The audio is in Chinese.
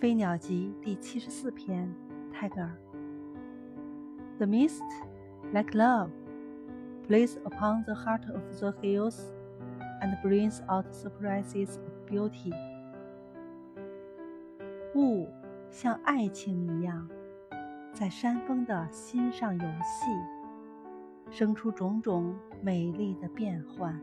飞鸟集第74篇，泰戈尔。 The mist, like love, plays upon the heart of the hills and brings out surprises of beauty. 雾像爱情一样，在山峰的心上游戏，生出种种美丽的变幻。